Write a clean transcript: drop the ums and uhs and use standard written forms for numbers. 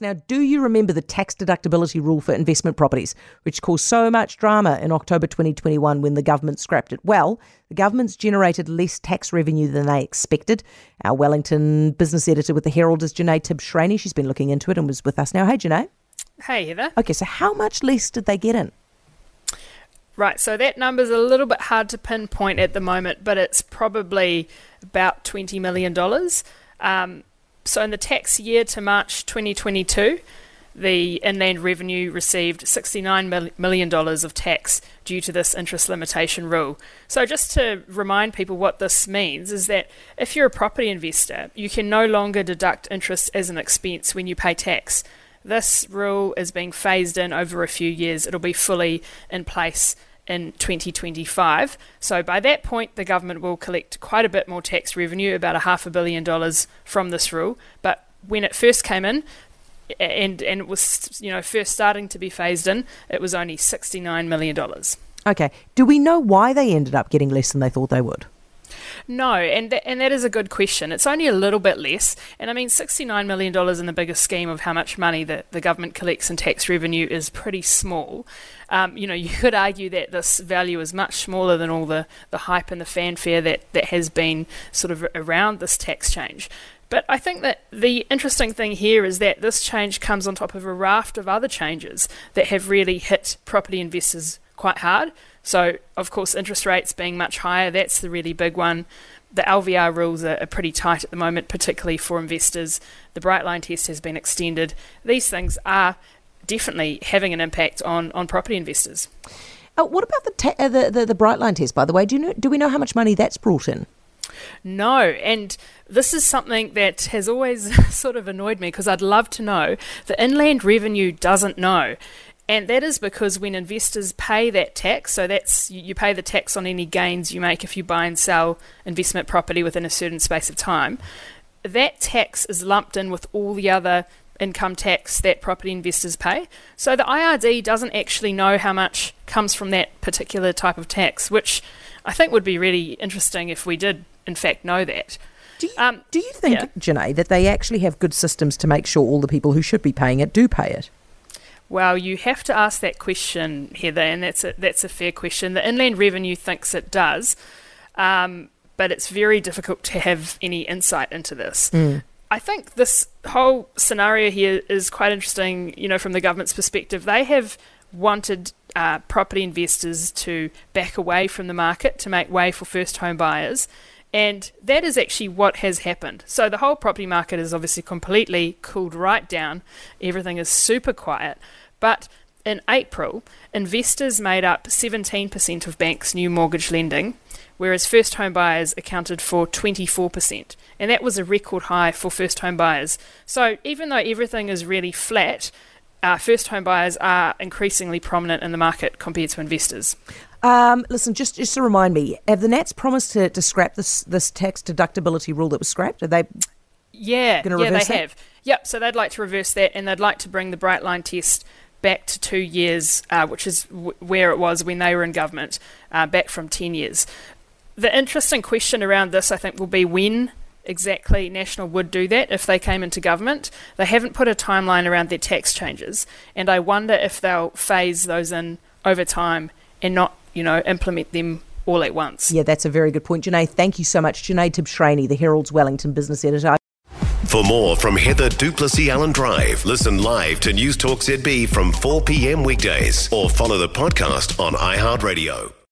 Now, do you remember the tax deductibility rule for investment properties, which caused so much drama in October 2021 when the government scrapped it? Well, the government's generated less tax revenue than they expected. Our Wellington business editor with the Herald is Jenée Tibshraeny. She's been looking into it and was with us now. Hey, Jenée. Hey, Heather. Okay, so how much less did they get in? Right, so that number's a little bit hard to pinpoint at the moment, but it's probably about $20 million. So in the tax year to March 2022, the Inland Revenue received $69 million of tax due to this interest limitation rule. So just to remind people what this means is that if you're a property investor, you can no longer deduct interest as an expense when you pay tax. This rule is being phased in over a few years. It'll be fully in place in 2025. So by that point, the government will collect quite a bit more tax revenue, about $500 million from this rule. But when it first came in and it was, you know, first starting to be phased in, it was only $69 million. Okay. Do we know why they ended up getting less than they thought they would? No, and that is a good question. It's only a little bit less. And I mean, $69 million in the bigger scheme of how much money that the government collects in tax revenue is pretty small. You know, you could argue that this value is much smaller than all the hype and the fanfare that has been sort of around this tax change. But I think that the interesting thing here is that this change comes on top of a raft of other changes that have really hit property investors quite hard. So, of course, interest rates being much higher, that's the really big one. The LVR rules are pretty tight at the moment, particularly for investors. The Brightline test has been extended. These things are definitely having an impact on property investors. What about the Brightline test, by the way? Do we know how much money that's brought in? No, and this is something that has always sort of annoyed me because I'd love to know. The Inland Revenue doesn't know. And that is because when investors pay that tax, so that's you pay the tax on any gains you make if you buy and sell investment property within a certain space of time, that tax is lumped in with all the other income tax that property investors pay. So the IRD doesn't actually know how much comes from that particular type of tax, which I think would be really interesting if we did, in fact, know that. Do you think, yeah, Jenée, that they actually have good systems to make sure all the people who should be paying it do pay it? Well, you have to ask that question, Heather, and that's a fair question. The Inland Revenue thinks it does, but it's very difficult to have any insight into this. Mm. I think this whole scenario here is quite interesting, you know, from the government's perspective. They have wanted property investors to back away from the market to make way for first home buyers, and that is actually what has happened. So the whole property market is obviously completely cooled right down. Everything is super quiet. But in April, investors made up 17% of banks' new mortgage lending, whereas first home buyers accounted for 24%. And that was a record high for first home buyers. So even though everything is really flat, first home buyers are increasingly prominent in the market compared to investors. Listen, just to remind me, have the Nats promised to scrap this tax deductibility rule that was scrapped? Are they going to reverse that? Yeah, they have. Yep, so they'd like to reverse that, and they'd like to bring the Brightline test back to 2 years, which is where it was when they were in government, back from 10 years. The interesting question around this, I think, will be when exactly National would do that if they came into government. They haven't put a timeline around their tax changes, and I wonder if they'll phase those in over time and not, you know, implement them all at once. Yeah, that's a very good point, Jenée. Thank you so much. Jenée Tibshraeny, the Herald's Wellington business editor. For more from Heather Duplessy Allen Drive, listen live to News Talk ZB from 4 p.m. weekdays or follow the podcast on iHeartRadio.